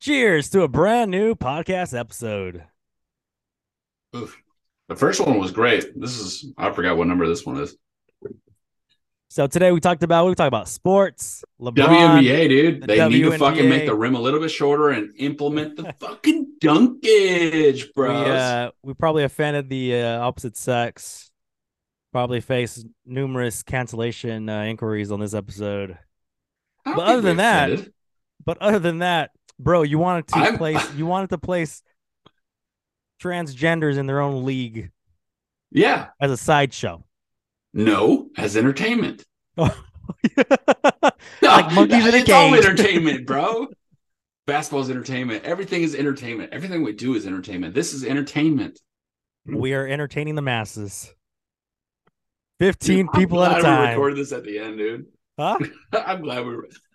Cheers to a brand new podcast episode. Oof. The first one was great. I forgot what number this one is. So today we talked about sports, LeBron, WNBA, dude. They need to fucking make the rim a little bit shorter and implement the fucking dunkage, bros. We probably offended the opposite sex. Probably faced numerous cancellation inquiries on this episode. But other than that, bro, you wanted to place transgenders in their own league. Yeah. As a sideshow. No, as entertainment. Like monkeys in a cage. It's all entertainment, bro. Basketball is entertainment. Everything is entertainment. Everything we do is entertainment. This is entertainment. We are entertaining the masses. 15 people at a time. We recorded this at the end, dude. Huh? I'm glad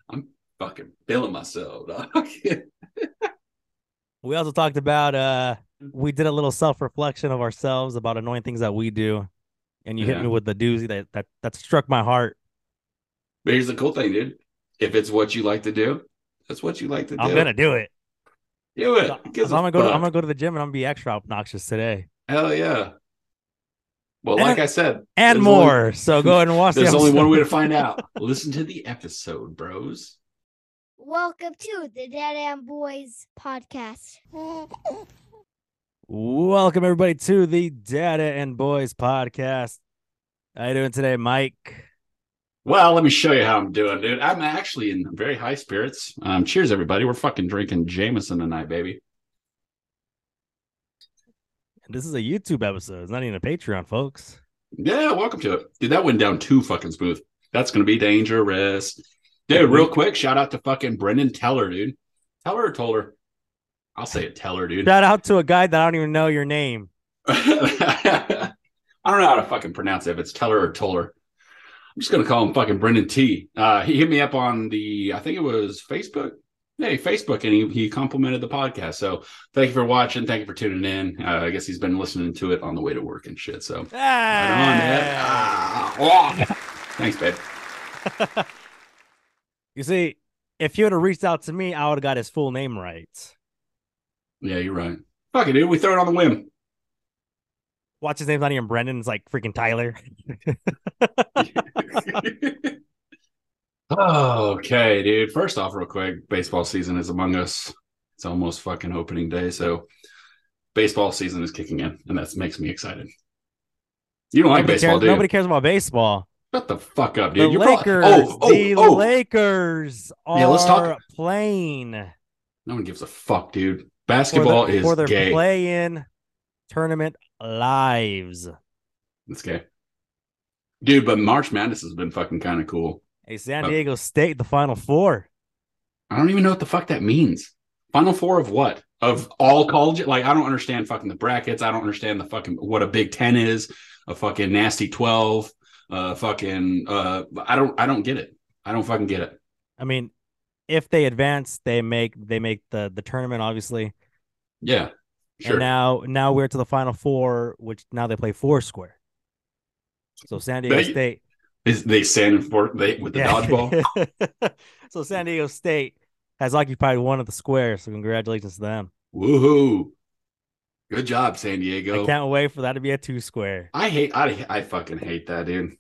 I'm fucking feeling myself, dog. We also talked about we did a little self-reflection of ourselves about annoying things that we do. And you hit me with the doozy that struck my heart. But here's the cool thing, dude. If it's what you like to do, that's what you like to do. I'm going to do it. Do it. I'm going to go to the gym and I'm going to be extra obnoxious today. Hell yeah. Well, like I said. And more. So go ahead and watch this. There's only one way to find out. Listen to the episode, bros. Welcome to the Dada-and-boys podcast. Welcome, everybody, to the Dada and Boys podcast. How you doing today, Mike? Well, let me show you how I'm doing, dude. I'm actually in very high spirits. Cheers, everybody. We're fucking drinking Jameson tonight, baby. And this is a YouTube episode. It's not even a Patreon, folks. Yeah, welcome to it. Dude, that went down too fucking smooth. That's going to be dangerous. Dude, real quick, shout out to fucking Brendan Teller, dude. Teller or Toller? I'll say it, Teller, dude. Shout out to a guy that I don't even know your name. I don't know how to fucking pronounce it, if it's Teller or Toller. I'm just going to call him fucking Brendan T. He hit me up on I think it was Facebook. Hey, Facebook, and he complimented the podcast. So thank you for watching. Thank you for tuning in. I guess he's been listening to it on the way to work and shit. So right on, thanks, babe. You see, if you would have reached out to me, I would have got his full name right. Yeah, you're right. Fuck it, dude. We throw it on the whim. Watch, his name's not even Brendan. It's like freaking Tyler. Okay, dude. First off, real quick, baseball season is among us. It's almost fucking opening day, so baseball season is kicking in, and that makes me excited. You don't like baseball, do you? Nobody cares about baseball. Shut the fuck up, dude. The Lakers are playing. No one gives a fuck, dude. Basketball is gay. For their play-in tournament lives. It's gay. Dude, but March Madness has been fucking kind of cool. Hey, San Diego State, the Final Four. I don't even know what the fuck that means. Final Four of what? Of all college? Like, I don't understand fucking the brackets. I don't understand the fucking what a Big Ten is, a fucking nasty 12, I don't get it. I don't fucking get it. I mean, if they advance, they make the tournament, obviously. Yeah, sure. And now we're to the Final Four, which now they play Foursquare. So San Diego State is they stand in Fort with the dodgeball. So San Diego State has occupied one of the squares. So congratulations to them. Woohoo! Good job, San Diego. I can't wait for that to be a 2-square. I fucking hate that, dude.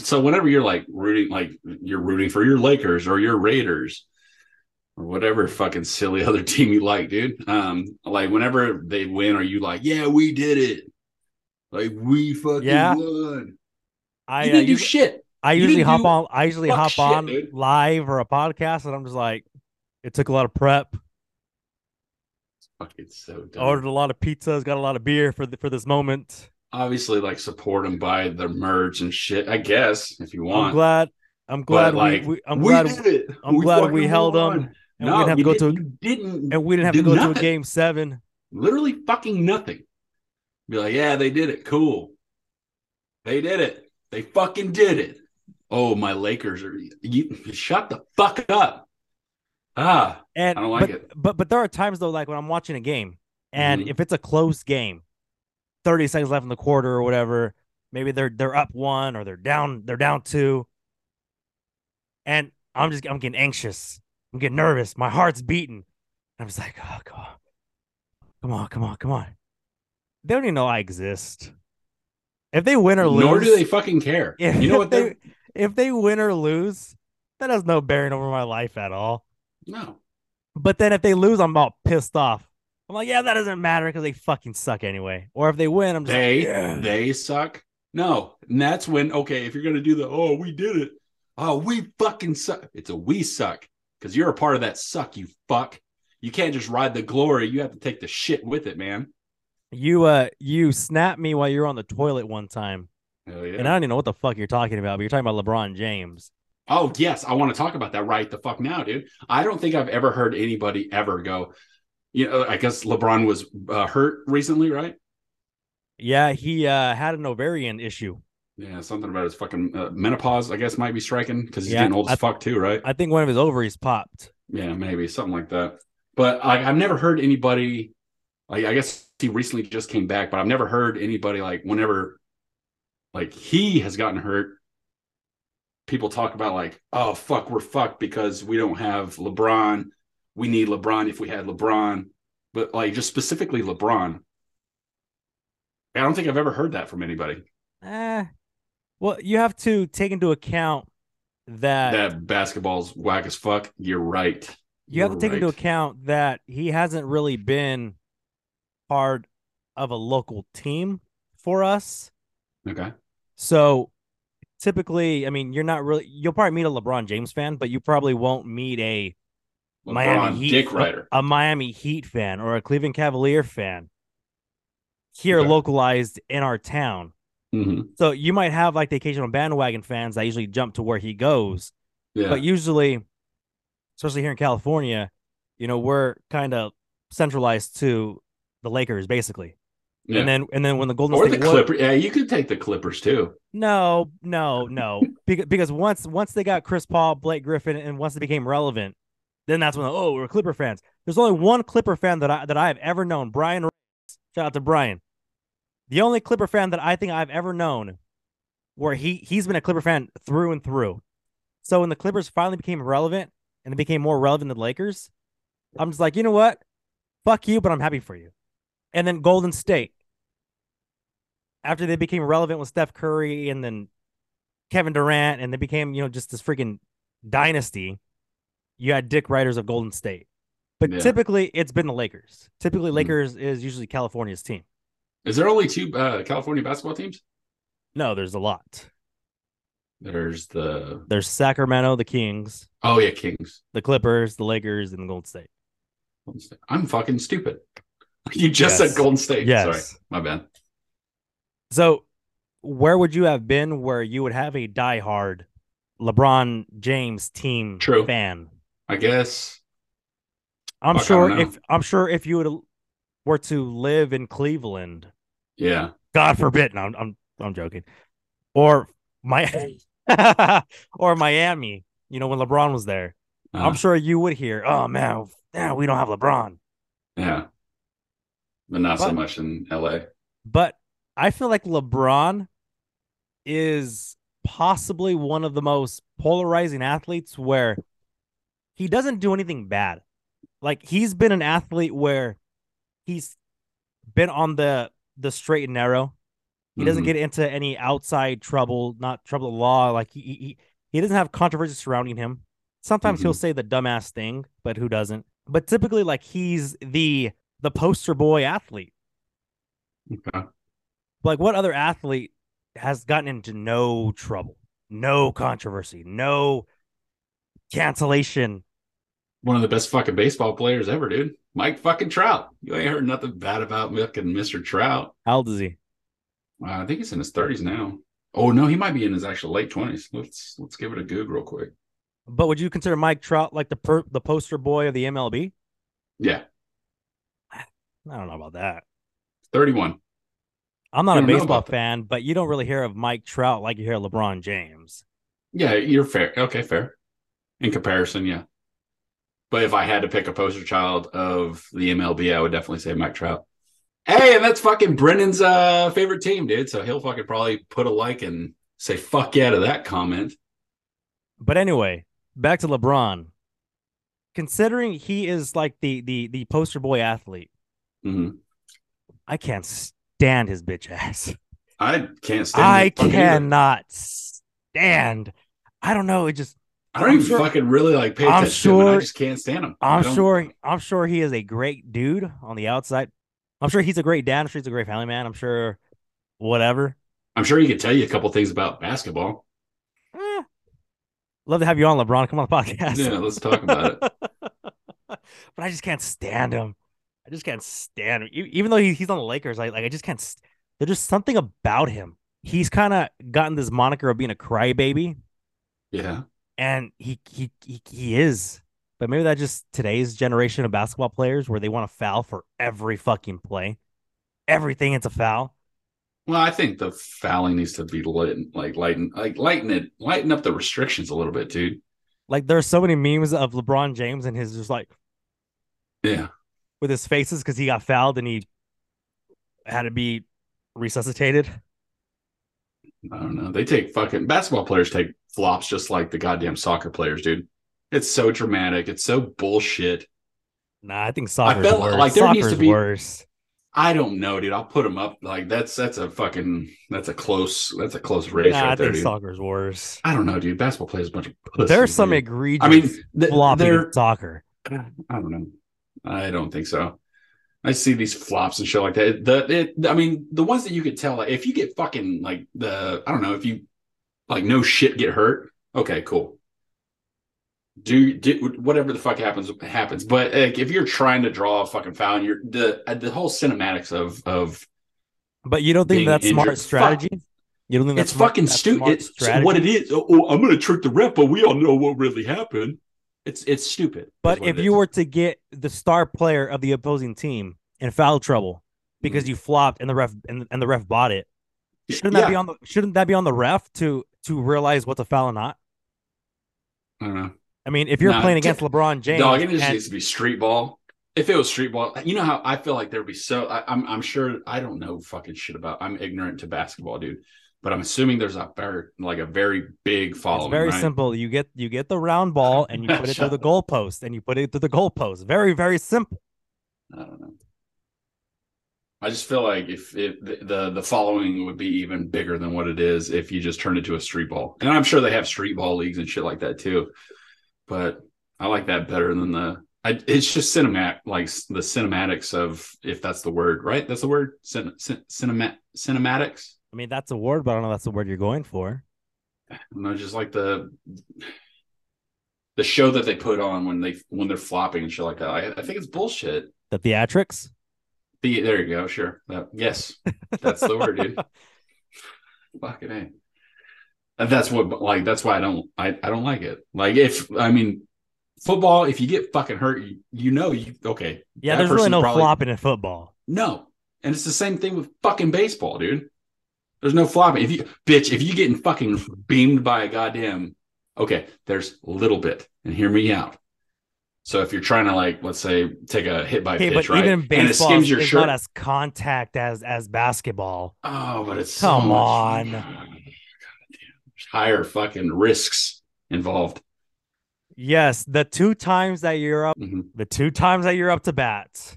So whenever you're rooting for your Lakers or your Raiders, or whatever fucking silly other team you like, dude. Whenever they win, are you like, yeah, we did it. Like, we fucking won. You didn't do shit. I usually hop on live or a podcast, and I'm just like, it took a lot of prep. It's fucking so dumb. I ordered a lot of pizzas, got a lot of beer for this moment. Obviously, like, support them by their merch and shit, I guess, if you want. I'm glad we did it. I'm glad we held them. And no, we didn't have to go to a game 7. Literally fucking nothing. Be like, yeah, they did it. Cool. They did it. They fucking did it. Oh, my Lakers are you shut the fuck up. I don't like it. But there are times though, like when I'm watching a game and if it's a close game, 30 seconds left in the quarter or whatever, maybe they're up 1 or they're down 2. And I'm getting anxious. I'm getting nervous. My heart's beating. I was like, oh God, come on. They don't even know I exist. If they win or lose, nor do they fucking care. You know what? If they win or lose, that has no bearing over my life at all. No. But then if they lose, I'm all pissed off. I'm like, yeah, that doesn't matter because they fucking suck anyway. Or if they win, I'm just they suck. No, and that's when, okay, if you're going to do the, oh, we did it. Oh, we fucking suck. It's a we suck because you're a part of that suck, you fuck. You can't just ride the glory. You have to take the shit with it, man. You snapped me while you were on the toilet one time. Oh, yeah. And I don't even know what the fuck you're talking about, but you're talking about LeBron James. Oh, yes. I want to talk about that right the fuck now, dude. I don't think I've ever heard anybody ever go, you know, I guess LeBron was hurt recently, right? Yeah, he had an ovarian issue. Yeah, something about his fucking menopause, I guess, might be striking because he's getting old as fuck too, right? I think one of his ovaries popped. Yeah, maybe something like that. But I've never heard anybody, like, I guess he recently just came back, but I've never heard anybody, like, whenever, like, he has gotten hurt, people talk about, like, oh, fuck, we're fucked because we don't have LeBron. We need LeBron if we had LeBron. But, like, just specifically LeBron. I don't think I've ever heard that from anybody. Well, you have to take into account that basketball's whack as fuck. You're right. Into account that he hasn't really been part of a local team for us. Okay. So typically, I mean, you're not really, you'll probably meet a LeBron James fan, but you probably won't meet a LeBron Miami Heat dick rider, a Miami Heat fan or a Cleveland Cavalier fan here localized in our town. Mm-hmm. So you might have like the occasional bandwagon fans that usually jump to where he goes, but usually, especially here in California, you know, we're kind of centralized to the Lakers basically. Yeah. And then when the Golden State Clippers, you could take the Clippers too. No, because once they got Chris Paul, Blake Griffin, and once they became relevant, then that's when we're Clipper fans. There's only one Clipper fan that I have ever known, Brian Reyes. Shout out to Brian. The only Clipper fan that I think I've ever known where he's been a Clipper fan through and through. So when the Clippers finally became relevant and it became more relevant than the Lakers, I'm just like, you know what? Fuck you, but I'm happy for you. And then Golden State. After they became relevant with Steph Curry and then Kevin Durant and they became, you know, just this freaking dynasty, you had dick riders of Golden State. But typically it's been the Lakers. Typically Lakers is usually California's team. Is there only two California basketball teams? No, there's a lot. There's Sacramento, the Kings. Oh, yeah, Kings. The Clippers, the Lakers, and the Golden State. I'm fucking stupid. You just said Golden State. Yes. Sorry, my bad. So where would you have been where you would have a diehard LeBron James team fan? I guess. I'm sure if you were to live in Cleveland. Yeah. God forbid. No, I'm joking. Or Miami, you know, when LeBron was there. I'm sure you would hear, oh man, now we don't have LeBron. Yeah. But not so much in LA. But I feel like LeBron is possibly one of the most polarizing athletes where he doesn't do anything bad. Like, he's been an athlete where he's been on the straight and narrow. He doesn't get into any outside trouble, not trouble of law. Like, he doesn't have controversy surrounding him. Sometimes he'll say the dumbass thing, but who doesn't? But typically, like, he's the poster boy athlete. Okay. Like, what other athlete has gotten into no trouble, no controversy, no cancellation? One of the best fucking baseball players ever, dude. Mike fucking Trout. You ain't heard nothing bad about fucking Mr. Trout. How old is he? I think he's in his 30s now. Oh, no, he might be in his actual late 20s. Let's give it a Google real quick. But would you consider Mike Trout like the poster boy of the MLB? Yeah. I don't know about that. 31. I'm not a baseball fan, but you don't really hear of Mike Trout like you hear LeBron James. Yeah, you're fair. Okay, fair. In comparison, yeah. But if I had to pick a poster child of the MLB, I would definitely say Mike Trout. Hey, and that's fucking Brennan's favorite team, dude. So he'll fucking probably put a like and say fuck yeah to that comment. But anyway, back to LeBron. considering he is like the poster boy athlete. Mm-hmm. I can't stand his bitch ass. I can't stand. I cannot stand. I don't know. It just. I don't even fucking really like pay attention to him. I just can't stand him. I'm sure he is a great dude on the outside. I'm sure he's a great dad. I'm sure he's a great family man. I'm sure whatever. I'm sure he can tell you a couple things about basketball. Love to have you on, LeBron. Come on the podcast. Yeah, let's talk about it. But I just can't stand him. I just can't stand him. Even though he's on the Lakers, I just can't. There's just something about him. He's kind of gotten this moniker of being a crybaby. Yeah. And he is. But maybe that's just today's generation of basketball players where they want to foul for every fucking play. Everything, it's a foul. Well, I think the fouling needs to be lighten up the restrictions a little bit, dude. Like there are so many memes of LeBron James and his just like, yeah, with his faces because he got fouled and he had to be resuscitated. I don't know. They take fucking basketball players take flops just like the goddamn soccer players, dude. It's so dramatic. It's so bullshit. Nah, I think soccer's worse. Like there needs to be worse. I don't know, dude. I'll put him up. Like that's a close race right there, dude. I think soccer's worse. I don't know, dude. Basketball plays a bunch of pussies. There's some egregious flopping in soccer. I don't know. I don't think so. I see these flops and shit like that. The ones that you could tell, like, if you get fucking like if you like no shit get hurt. Okay, cool. Do whatever the fuck happens. But like, if you're trying to draw a fucking foul, and you're the whole cinematics of. But you don't think that's smart strategy? You don't think that's fucking stupid? It's what it is. Oh, I'm gonna trick the ref, but we all know what really happened. It's stupid. But if you were to get the star player of the opposing team in foul trouble because you flopped and the ref and the ref bought it, shouldn't that be on the ref to realize what's a foul and not? I don't know. I mean, if you're playing against LeBron James, dog, it just needs to be street ball. If it was street ball, you know how I feel like there'd be so. I'm sure I don't know fucking shit about. I'm ignorant to basketball, dude. But I'm assuming there's a very big following. It's very simple. You get the round ball and you put it through the goalpost and you put it through the goalpost. Very, very simple. I don't know. I just feel like if the following would be even bigger than what it is if you just turned it to a street ball. And I'm sure they have street ball leagues and shit like that too. But I like that better than it's just cinematic, like the cinematics of, if that's the word, right? That's the word? Cinematics? I mean, that's a word, but I don't know if that's the word you're going for. No, just like the show that they put on when they're flopping and shit like that. I think it's bullshit. The theatrics? There you go, sure. Yes, that's the word, dude. Fucking A. And that's why I don't like it. Like football, if you get fucking hurt, okay. Yeah, there's really no flopping in football. No. And it's the same thing with fucking baseball, dude. There's no flopping. If you're getting fucking beamed by a goddamn, okay, there's a little bit, and hear me out. So if you're trying to like, let's say, take a hit by pitch, right? Even baseball and it skims your shirt. Not as contact as basketball. Oh, but it's come so much, on. Higher fucking risks involved. Yes, the 2 times that you're up to bat,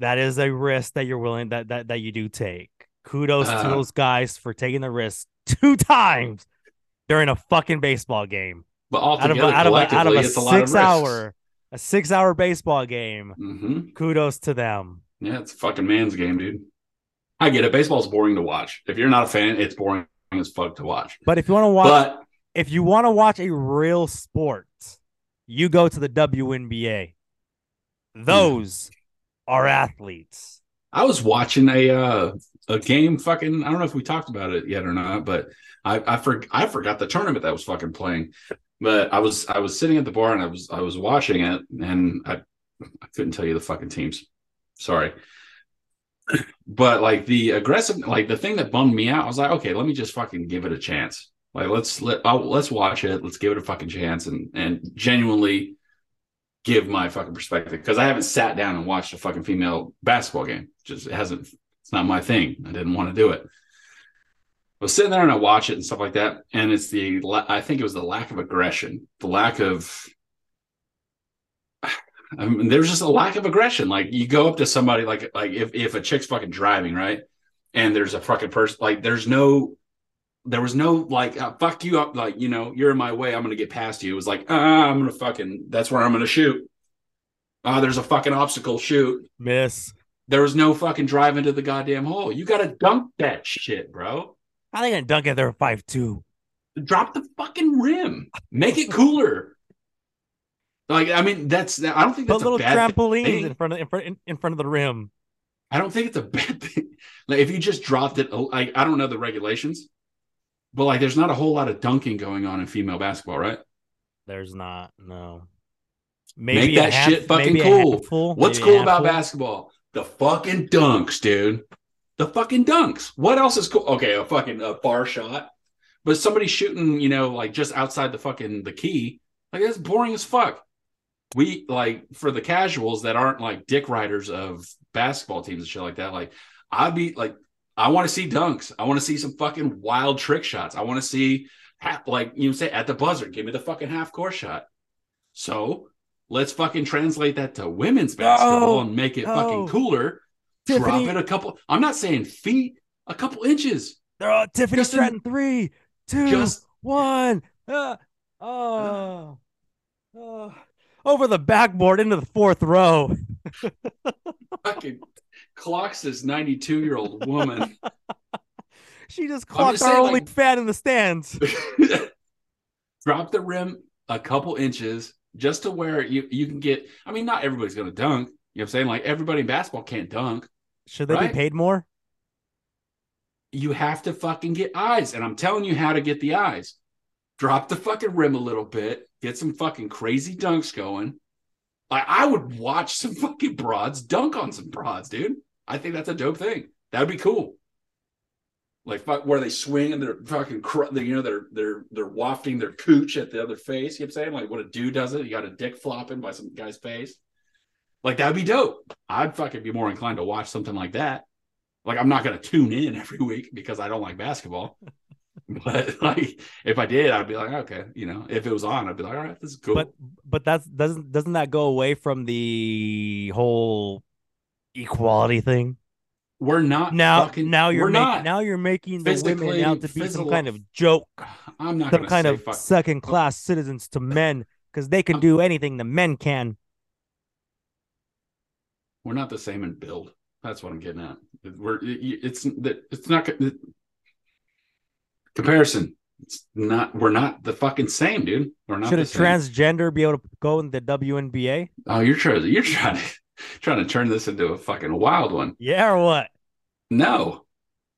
that is a risk that you're willing that you do take. Kudos to those guys for taking the risk 2 times during a fucking baseball game. But altogether, out of a it's a six-hour baseball game. Mm-hmm. Kudos to them. Yeah, it's a fucking man's game, dude. I get it. Baseball's boring to watch. If you're not a fan, it's boring as fuck to watch. But if you want to watch a real sport, you go to the WNBA. Those are athletes. I was watching a game. Fucking, I don't know if we talked about it yet or not, but I forgot the tournament that was fucking playing. But I was sitting at the bar and I was watching it and I couldn't tell you the fucking teams. Sorry. But like the aggressive, like the thing that bummed me out, I was like, okay, let me just fucking give it a chance. Like let's watch it, let's give it a fucking chance, and genuinely give my fucking perspective because I haven't sat down and watched a fucking female basketball game. Just it's not my thing. I didn't want to do it. I was sitting there and I watch it and stuff like that, and it's I think it was the lack of aggression, the lack of There's just a lack of aggression. Like, you go up to somebody, like if a chick's fucking driving, right, and there's a fucking person, like, there was no like, fuck you up, like, you know, you're in my way, I'm gonna get past you. It was like, I'm gonna fucking, that's where I'm gonna shoot. There's a fucking obstacle, shoot. Miss. There was no fucking drive into the goddamn hole. You gotta dunk that shit, bro. How they gonna dunk it? They're 5'2". Drop the fucking rim. Make it cooler. Like, I mean, I don't think that's a bad thing. Put little trampolines in front of the rim. I don't think it's a bad thing. Like, if you just dropped it, like, I don't know the regulations, but like, there's not a whole lot of dunking going on in female basketball, right? There's not, no. Maybe make that shit fucking cool. What's cool about basketball? The fucking dunks, dude. The fucking dunks. What else is cool? Okay, a fucking far shot, but somebody shooting, you know, like just outside the fucking the key. Like, that's boring as fuck. We, like, for the casuals that aren't like dick riders of basketball teams and shit like that, like, I want to see dunks. I want to see some fucking wild trick shots. I want to see at the buzzer, give me the fucking half court shot. So let's fucking translate that to women's basketball and make it fucking cooler. Tiffany, drop it a couple. I'm not saying feet, a couple inches. Tiffany Stratton, 3, 2, 1. Over the backboard into the fourth row. Fucking clocks this 92-year-old woman. She just clocked our only fan in the stands. Drop the rim a couple inches just to where you can get. I mean, not everybody's going to dunk. You know what I'm saying? Like, everybody in basketball can't dunk. Should they be paid more? You have to fucking get eyes. And I'm telling you how to get the eyes. Drop the fucking rim a little bit. Get some fucking crazy dunks going. Like, I would watch some fucking broads dunk on some broads, dude. I think that's a dope thing. That'd be cool. Like, fuck, where they swing and they're fucking, they're wafting their cooch at the other face. You know what I'm saying? Like, when a dude does it, you got a dick flopping by some guy's face. Like, that'd be dope. I'd fucking be more inclined to watch something like that. Like, I'm not gonna tune in every week because I don't like basketball. But like, if I did, I'd be like, okay, you know, if it was on, I'd be like, all right, this is cool. But that's doesn't that go away from the whole equality thing? We're not now. Fucking, now you're making the women out to be some kind of joke. I'm not some kind of second class citizens to men because they can do anything the men can. We're not the same in build. That's what I'm getting at. It's not. Comparison. It's not. We're not the fucking same, dude. We're not. Should a transgender be able to go in the WNBA? Oh, you're trying to turn this into a fucking wild one. Yeah, or what? No.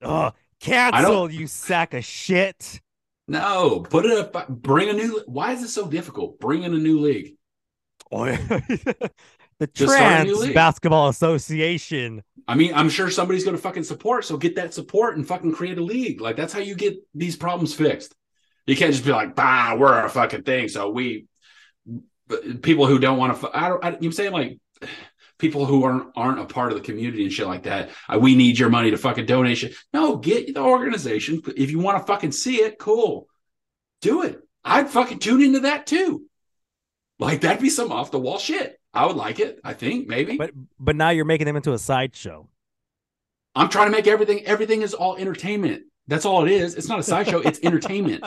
Oh, cancel, you sack of shit. No, put it up. Bring a new. Why is it so difficult? Bring in a new league. Oh, yeah. The Trans Basketball Association. I mean, I'm sure somebody's going to fucking support, so get that support and fucking create a league. Like, that's how you get these problems fixed. You can't just be like, bah, we're a fucking thing, so people who don't want to, I'm saying, like, people who aren't a part of the community and shit like that, we need your money to fucking donation. No, get the organization. If you want to fucking see it, cool. Do it. I'd fucking tune into that, too. Like, that'd be some off-the-wall shit. I would like it, I think, maybe. But now you're making them into a sideshow. I'm trying to make everything is all entertainment. That's all it is. It's not a sideshow. It's entertainment.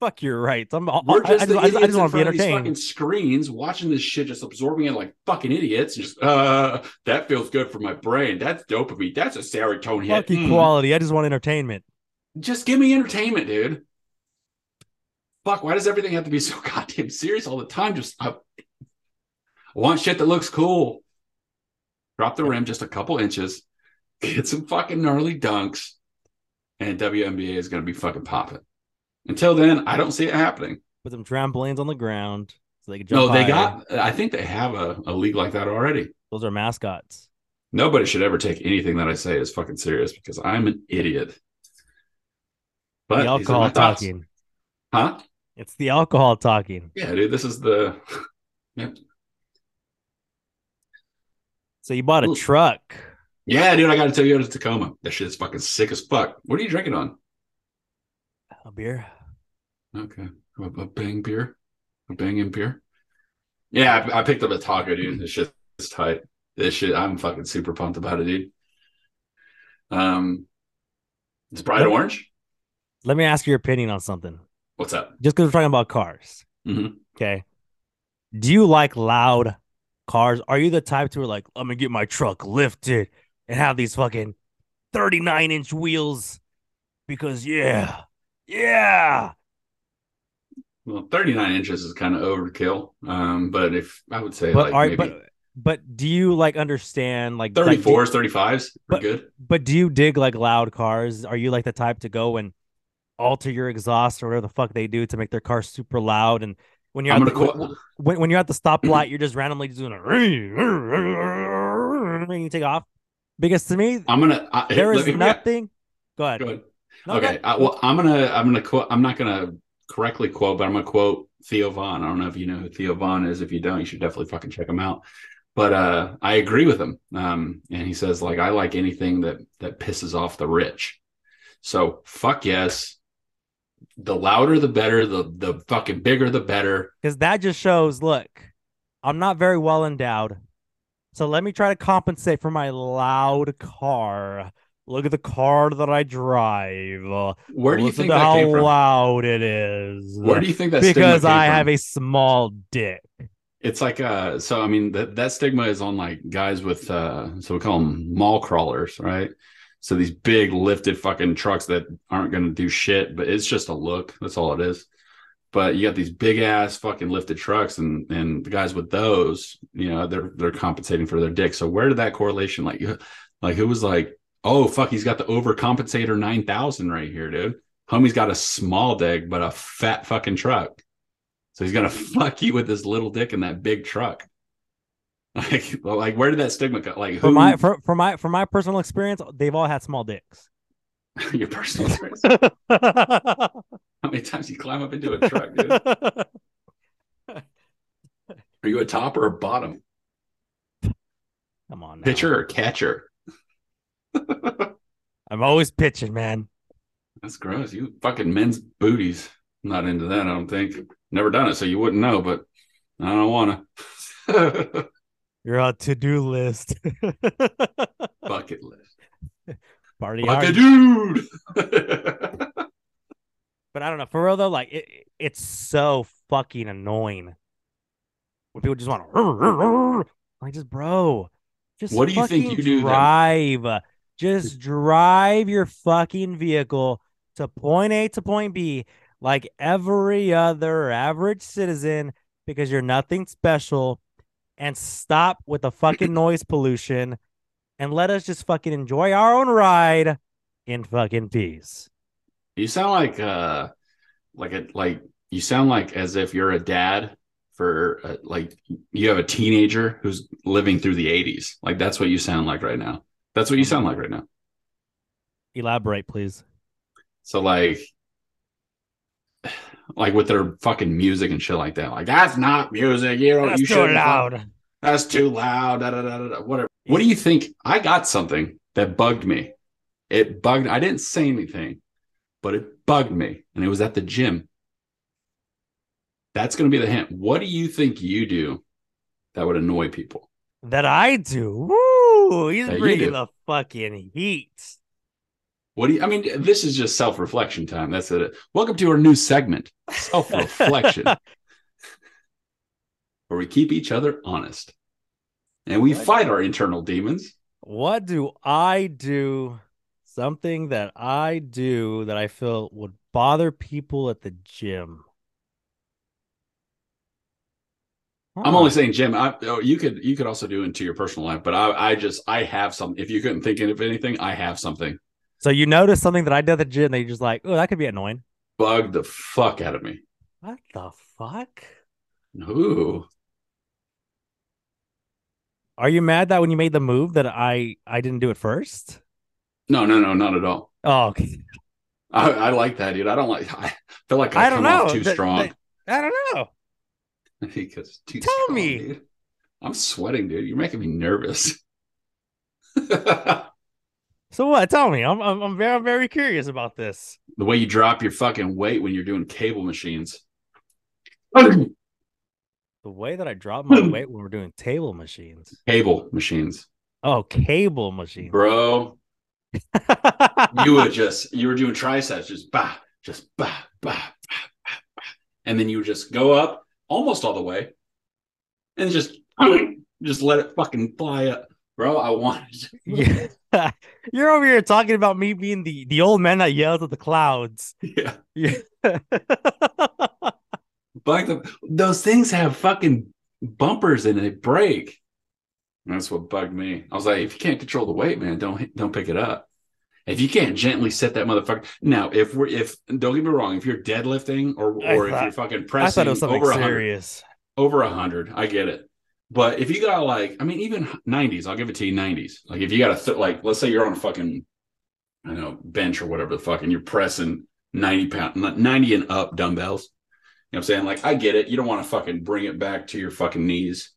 Fuck, you're right. I just want to be entertained. Fucking screens, watching this shit, just absorbing it like fucking idiots. Just, that feels good for my brain. That's dopamine. That's a serotonin hit. Fuck equality. I just want entertainment. Just give me entertainment, dude. Fuck, why does everything have to be so goddamn serious all the time? Just... I want shit that looks cool. Drop the rim just a couple inches. Get some fucking gnarly dunks. And WNBA is going to be fucking popping. Until then, I don't see it happening. Put some trampolines on the ground. So they can jump higher. I think they have a league like that already. Those are mascots. Nobody should ever take anything that I say as fucking serious because I'm an idiot. But the alcohol talking. Huh? It's the alcohol talking. Yeah, dude. This is the... Yep. So you bought a truck. Yeah, dude, I got a Toyota Tacoma. That shit's fucking sick as fuck. What are you drinking on? A beer. Okay. A bang beer. A banging beer. Yeah, I picked up a taco, dude. This shit's tight. This shit, I'm fucking super pumped about it, dude. It's bright orange. Let me ask your opinion on something. What's up? Just because we're talking about cars. Mm-hmm. Okay. Do you like loud cars? Are you the type to like, I'm going to get my truck lifted and have these fucking 39-inch wheels because, yeah. Well, 39 inches is kind of overkill. But if I would say, but like, are, maybe, but do you like understand like 34s, 35s? But good. But do you dig like loud cars? Are you like the type to go and alter your exhaust or whatever the fuck they do to make their car super loud? And when you're when you're at the stoplight, you're just randomly just doing a and you take off. Because to me, there is nothing. Go ahead. No, okay. I'm not gonna correctly quote, but I'm going to quote Theo Von. I don't know if you know who Theo Von is. If you don't, you should definitely fucking check him out. But I agree with him. And he says, like, I like anything that pisses off the rich. So fuck yes. The louder, the better, the fucking bigger, the better. Because that just shows, look, I'm not very well endowed. So let me try to compensate for my loud car. Look at the car that I drive. Where do you think that came from? How loud it is. Where do you think that stigma came from? Because I have a small dick. It's like, so I mean, that stigma is on like guys with, so we call them mall crawlers, right? So these big lifted fucking trucks that aren't going to do shit, but it's just a look. That's all it is. But you got these big ass fucking lifted trucks, and the guys with those, you know, they're compensating for their dick. So where did that correlation, like who was like, oh, fuck, he's got the overcompensator 9000 right here, dude. Homie's got a small dick, but a fat fucking truck. So he's going to fuck you with this little dick and that big truck. Like where did that stigma go? Like, who? For my personal experience, they've all had small dicks. Your personal experience? How many times you climb up into a truck, dude? Are you a top or a bottom? Come on now. Pitcher or catcher? I'm always pitching, man. That's gross. You fucking men's booties. I'm not into that, I don't think. Never done it, so you wouldn't know, but I don't want to. You're on to-do list. Bucket list. Party bucket dude. But I don't know. For real, though, like, it's so fucking annoying. When people just want to... Like, just, bro. Just what do you think you do? Drive. Then? Just drive your fucking vehicle to point A to point B like every other average citizen because you're nothing special, and stop with the fucking noise pollution and let us just fucking enjoy our own ride in fucking peace. You sound like you sound like as if you're a dad for like you have a teenager who's living through the 80s. Like that's what you sound like right now. That's what you sound like right now. Elaborate, please. So, like with their fucking music and shit like that. Like, that's not music. You know, that's you too loud. That's too loud. Da, whatever. Yeah. What do you think? I got something that bugged me. It bugged. I didn't say anything, but it bugged me. And it was at the gym. That's going to be the hint. What do you think you do that would annoy people? That I do? Woo! Ooh, he's bringing the fucking heat. This is just self-reflection time. That's it. Welcome to our new segment, self-reflection, where we keep each other honest and we fight our internal demons. What do I do? Something that I do that I feel would bother people at the gym. I'm only saying, Jim, you could also do into your personal life, but I have something. If you couldn't think of anything, I have something. So you notice something that I did at the gym that you're just like, oh, that could be annoying. Bugged the fuck out of me. What the fuck? No. Are you mad that when you made the move that I didn't do it first? No, not at all. Oh, okay. I like that, dude. I feel like I come off too strong. I don't know. Because tell me, dude. I'm sweating, dude. You're making me nervous. So what? Tell me. I'm very curious about this. The way you drop your fucking weight when you're doing cable machines. The way that I drop my weight when we're doing table machines. Cable machines. Oh, cable machines. Bro. You were doing triceps, just bah. And then you would just go up almost all the way and just let it fucking fly up. Bro, I wanted to. Yeah. You're over here talking about me being the old man that yells at the clouds. Yeah. Those things have fucking bumpers and they break. And that's what bugged me. I was like, if you can't control the weight, man, don't pick it up. If you can't gently set that motherfucker. Now, if don't get me wrong, if you're deadlifting or if you're fucking pressing, I thought it was something serious. Over 100, I get it. But if you got even 90s, I'll give it to you 90s. Like if you got let's say you're on a fucking, I don't know, bench or whatever the fuck, and you're pressing 90 and up dumbbells. You know what I'm saying? Like, I get it. You don't want to fucking bring it back to your fucking knees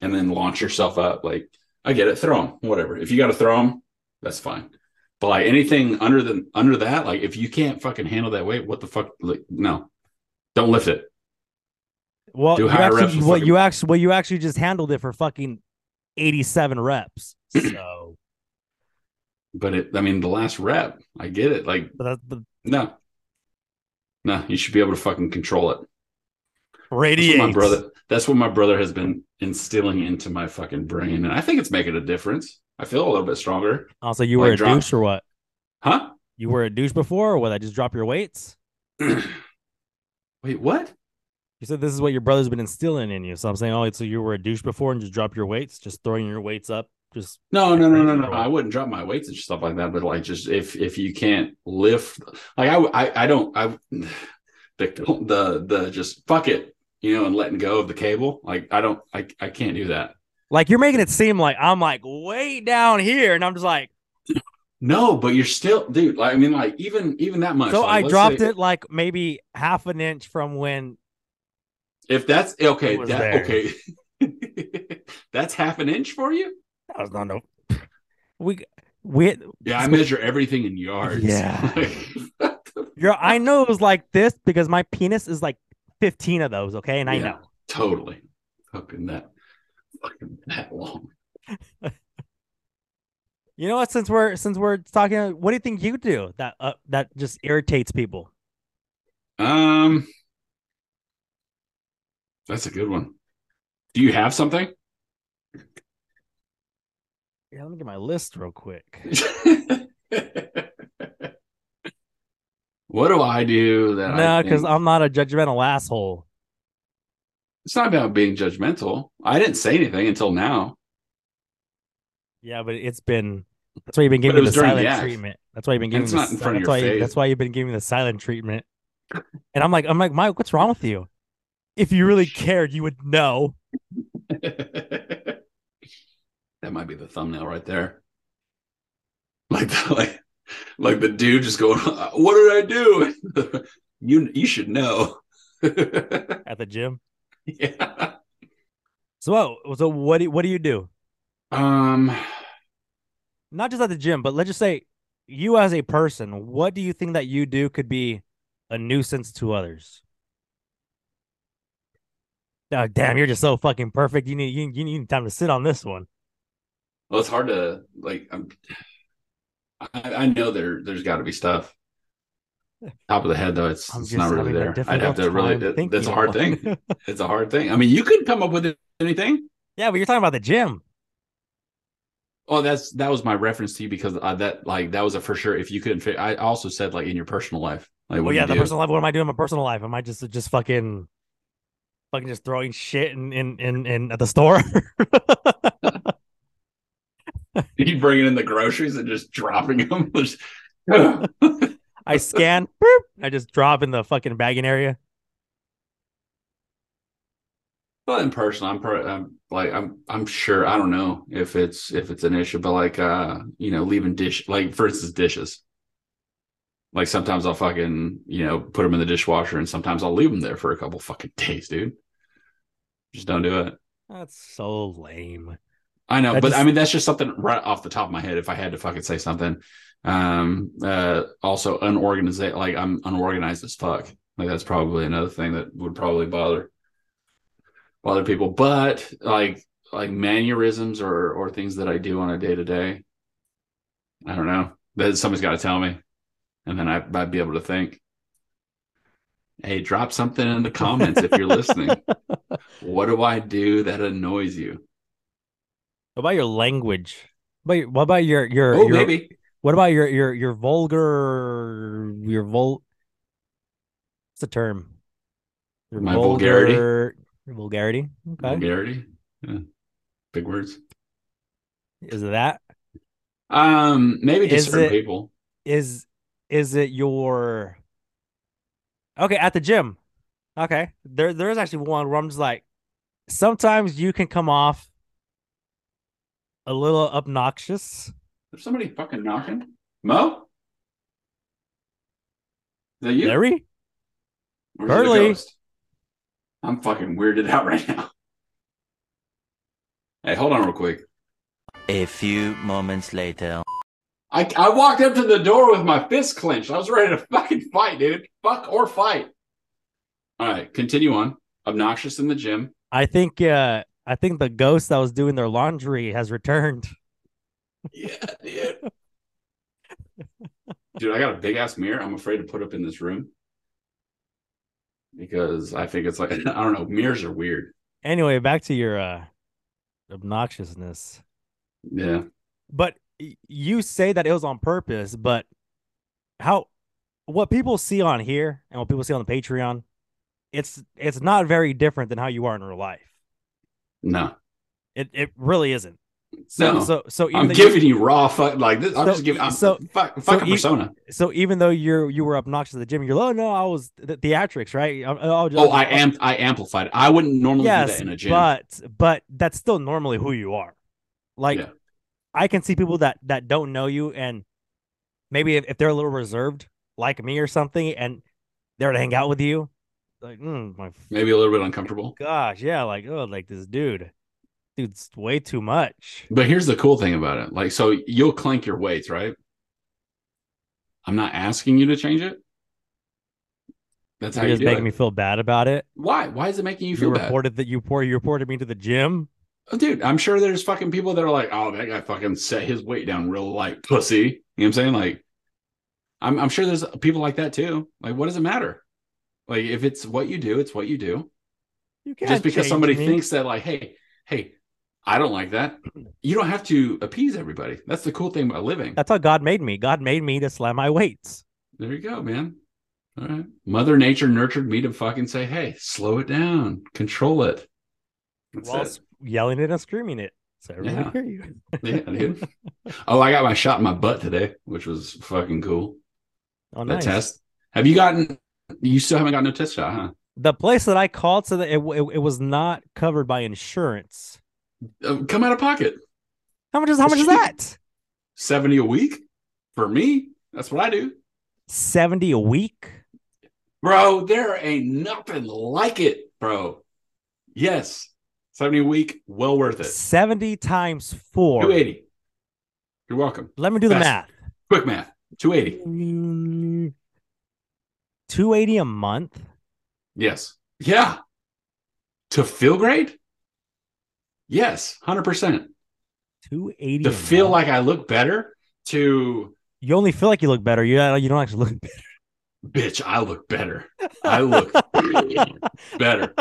and then launch yourself up. Like, I get it. Throw them. Whatever. If you got to throw them, that's fine. But, like, anything under that, like, if you can't fucking handle that weight, what the fuck? Like, no. Don't lift it. Well, you actually just handled it for fucking 87 reps. So. But, the last rep, I get it. Like, no. No, you should be able to fucking control it. Radiate. That's what my brother has been instilling into my fucking brain. And I think it's making a difference. I feel a little bit stronger. Also, you were a douche or what? Huh? You were a douche before, or would I just drop your weights? Wait, what? You said this is what your brother's been instilling in you. So I'm saying, oh, so you were a douche before and just drop your weights, just throwing your weights up. Just no. I wouldn't drop my weights and stuff like that. But like, just if you can't lift, like I don't, just fuck it, you know, and letting go of the cable. Like I can't do that. Like you're making it seem like I'm like way down here, and I'm just like, no, but you're still, dude. Like even that much. So like, I dropped it like maybe half an inch from when. If that's okay, okay, that's half an inch for you. I was not I measure everything in yards. Yeah. I know it was like this because my penis is like 15 of those. Okay. And I know. Totally. Fucking that long. You know what? Since we're talking, what do you think you do that just irritates people? That's a good one. Do you have something? Yeah, let me get my list real quick. What do I do that? No, because I'm not a judgmental asshole. It's not about being judgmental. I didn't say anything until now. Yeah, but that's why you've been giving me the silent treatment. That's why you've been giving me the silent treatment. And I'm like, Mike, what's wrong with you? If you really cared, you would know. That might be the thumbnail right there. Like the dude just going, what did I do? You should know. At the gym? Yeah. So what do you do? Not just at the gym, but let's just say you as a person, what do you think that you do could be a nuisance to others? Oh, damn, you're just so fucking perfect. You need time to sit on this one. Well, it's hard to like. I know there's got to be stuff. Top of the head, though, it's not really there. I'd have to really. That's a hard thing. It's a hard thing. I mean, you could come up with anything. Yeah, but you're talking about the gym. Oh, that was my reference to you because that was a for sure. If you couldn't fit, I also said like in your personal life. Like, well, yeah, the personal life. What am I doing in my personal life? Am I just fucking just throwing shit in at the store? You bringing in the groceries and just dropping them. I scan. Boop, I just drop in the fucking bagging area. Well, in person, I'm sure. I don't know if it's an issue, but like, leaving dish, like for instance, dishes. Like sometimes I'll fucking, put them in the dishwasher, and sometimes I'll leave them there for a couple fucking days, dude. Just don't do it. That's so lame. I know, that's just something right off the top of my head. If I had to fucking say something, also unorganized, like I'm unorganized as fuck. Like that's probably another thing that would probably bother. bother people, but like mannerisms or things that I do on a day-to-day, I don't know. Somebody's got to tell me, and then I'd be able to think, hey, drop something in the comments if you're listening. What do I do that annoys you? What about your language? What about your oh, maybe. What about your vulgar, your vul? What's the term? Your my vulgarity. Your vulgarity. Okay. Vulgarity. Yeah. Big words. Is it that? Maybe just is certain it, people. Is it your? Okay, at the gym. Okay, there is actually one where I'm just like, sometimes you can come off a little obnoxious. There's somebody fucking knocking. Mo? Is that you? Larry? Burley? I'm fucking weirded out right now. Hey, hold on real quick. A few moments later. I walked up to the door with my fist clenched. I was ready to fucking fight, dude. Fuck or fight. All right, continue on. Obnoxious in the gym. I think the ghost that was doing their laundry has returned. Yeah, dude, I got a big ass mirror. I'm afraid to put up in this room because I think it's like, I don't know, mirrors are weird. Anyway, back to your obnoxiousness. Yeah, but you say that it was on purpose. But what people see on here and what people see on the Patreon, it's not very different than how you are in real life. No, it really isn't. So even I'm giving you raw fuck like this. I'm just giving fucking persona. So even though you were obnoxious at the gym, you're like, oh no, I was the theatrics, right? I amplified it. I wouldn't normally do that in a gym, but that's still normally who you are. Like, yeah. I can see people that don't know you, and maybe if they're a little reserved, like me or something, and they're to hang out with you, like maybe a little bit uncomfortable. Gosh, yeah, like this dude. Dude's way too much. But here's the cool thing about it. Like, so you'll clank your weights, right? I'm not asking you to change it. That's how you're just making me feel bad about it. Why? Why is it making you feel bad? You reported me to the gym. Oh, dude, I'm sure there's fucking people that are like, oh, that guy fucking set his weight down real light, pussy. You know what I'm saying? Like, I'm sure there's people like that too. Like, what does it matter? Like, if it's what you do, it's what you do. You can't just because somebody thinks that, like, hey. I don't like that. You don't have to appease everybody. That's the cool thing about living. That's how God made me. God made me to slam my weights. There you go, man. All right. Mother Nature nurtured me to fucking say, hey, slow it down. Control it. That's while it. Yelling it and screaming it. So everybody hear you. Yeah, dude. Oh, I got my shot in my butt today, which was fucking cool. Oh, nice. That test. You still haven't gotten no test shot, huh? The place that I called so that it was not covered by insurance. Come out of pocket. How much is that? $70 a week for me. That's what I do. $70 a week, bro. There ain't nothing like it, bro. Yes, $70 a week, well worth it. 70 times 4, 280. You're welcome. Let me do the math. Quick math. 280. 280 a month. Yes. Yeah. To feel great. Yes, 100%. 280 to feel month. Like I look better. To you only feel like you look better. You don't actually look better. Bitch, I look better. I look better.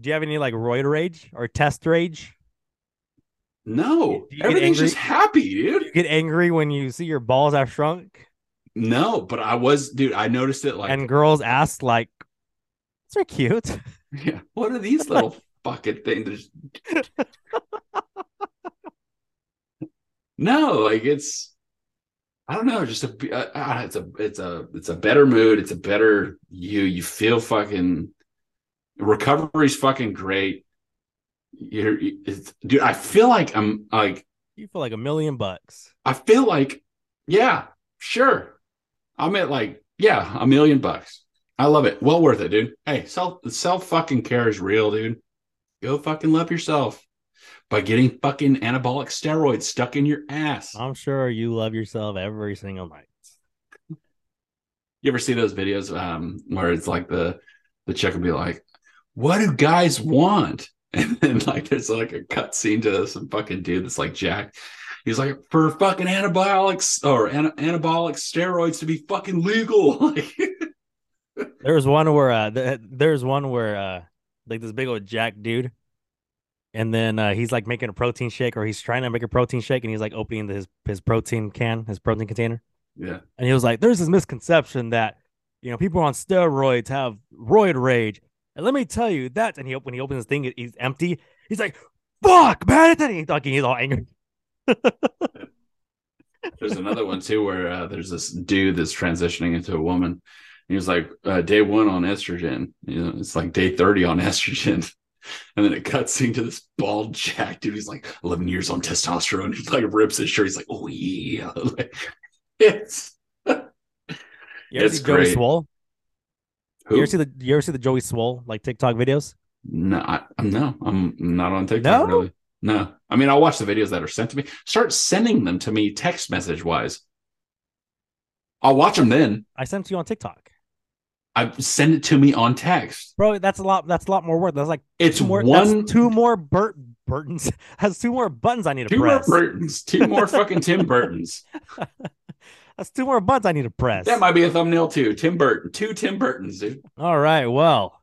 Do you have any like roid rage or test rage? No, everything's just happy, dude. You get angry when you see your balls have shrunk. No, but I noticed it. Like, and girls asked, like, "They're cute." Yeah, what are these little? Bucket thing. No, like it's, I don't know, just it's a better mood. It's a better you feel fucking recovery's fucking great. Dude, I feel like I'm like, you feel like $1 million bucks. I feel like, yeah, sure. I'm at like, yeah, $1 million bucks. I love it. Well worth it, dude. Hey, self fucking care is real, dude. Go fucking love yourself by getting fucking anabolic steroids stuck in your ass. I'm sure you love yourself every single night. You ever see those videos where it's like the chick will be like, what do guys want? And then like there's like a cut scene to some fucking dude that's like jacked. He's like, for fucking anabolics or anabolic steroids to be fucking legal. Like there was one where like this big old jack dude, and then he's like making a protein shake, or he's trying to make a protein shake, and he's like opening his protein can, his protein container. Yeah. And he was like, there's this misconception that, you know, people on steroids have roid rage. And let me tell you that. And when he opens his thing, he's empty. He's like, fuck, man. And he's all angry. There's another one, too, where there's this dude that's transitioning into a woman. And he was like, day one on estrogen. You know, it's like day 30 on estrogen. And then it cuts into this bald jack dude. He's like 11 years on testosterone. He like rips his shirt. He's like, oh, yeah. Like, it's it's great. Joey Swole? Who? You ever see the Joey Swole like TikTok videos? No, I'm not on TikTok. No? Really. No, I mean I'll watch the videos that are sent to me. Start sending them to me text message wise. I'll watch them then. I sent it to you on TikTok. I send it to me on text, bro. That's a lot. That's a lot more work. That's like it's two more, one. That's two more Burtons. Has two more buttons I need to press. Two more Burtons. Two more fucking Tim Burtons. That's two more buttons I need to press. That might be a thumbnail too. Tim Burton. Two Tim Burtons, dude. All right. Well,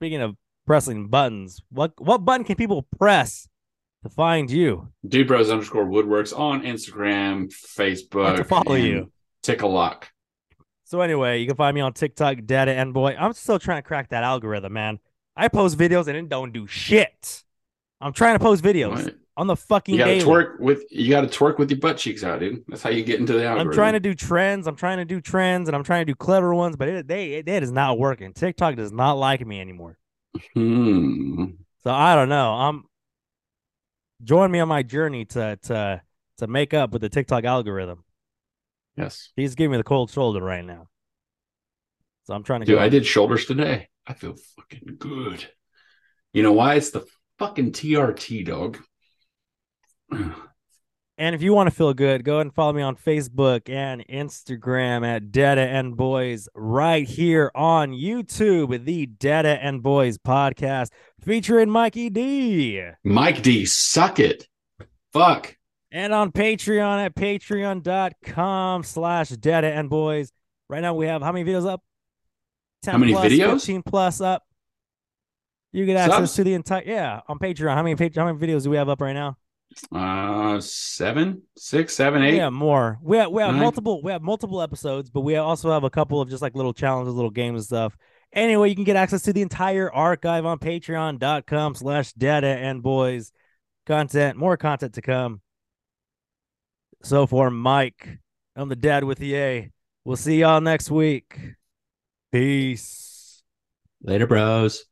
speaking of pressing buttons, what button can people press to find you? Dudebros_woodworks on Instagram, Facebook. To follow you. TikTok. So anyway, you can find me on TikTok, Dada and Boy. I'm still trying to crack that algorithm, man. I post videos and it don't do shit. I'm trying to post videos. Right. On the fucking daily. You gotta twerk with your butt cheeks out, dude. That's how you get into the algorithm. I'm trying to do trends, and I'm trying to do clever ones, but it is not working. TikTok does not like me anymore. So I don't know. Join me on my journey to make up with the TikTok algorithm. Yes, he's giving me the cold shoulder right now. So I'm trying to. Dude, I did shoulders today. I feel fucking good. You know why? It's the fucking TRT, dog. And if you want to feel good, go ahead and follow me on Facebook and Instagram at Dada and Boys, right here on YouTube with the Dada and Boys podcast featuring Mikey D. Mike D, suck it. Fuck. And on Patreon at patreon.com/Dada and Boys. Right now we have how many videos up? 10 how many plus, videos? 15 plus up. You get access to the entire, yeah, on Patreon. How many videos do we have up right now? 7, 6, 7, 8. Yeah, more. We have 9. multiple episodes, but we also have a couple of just like little challenges, little games and stuff. Anyway, you can get access to the entire archive on patreon.com/Dada and Boys. More content to come. So for Mike, I'm the dad with the A. We'll see y'all next week. Peace. Later, bros.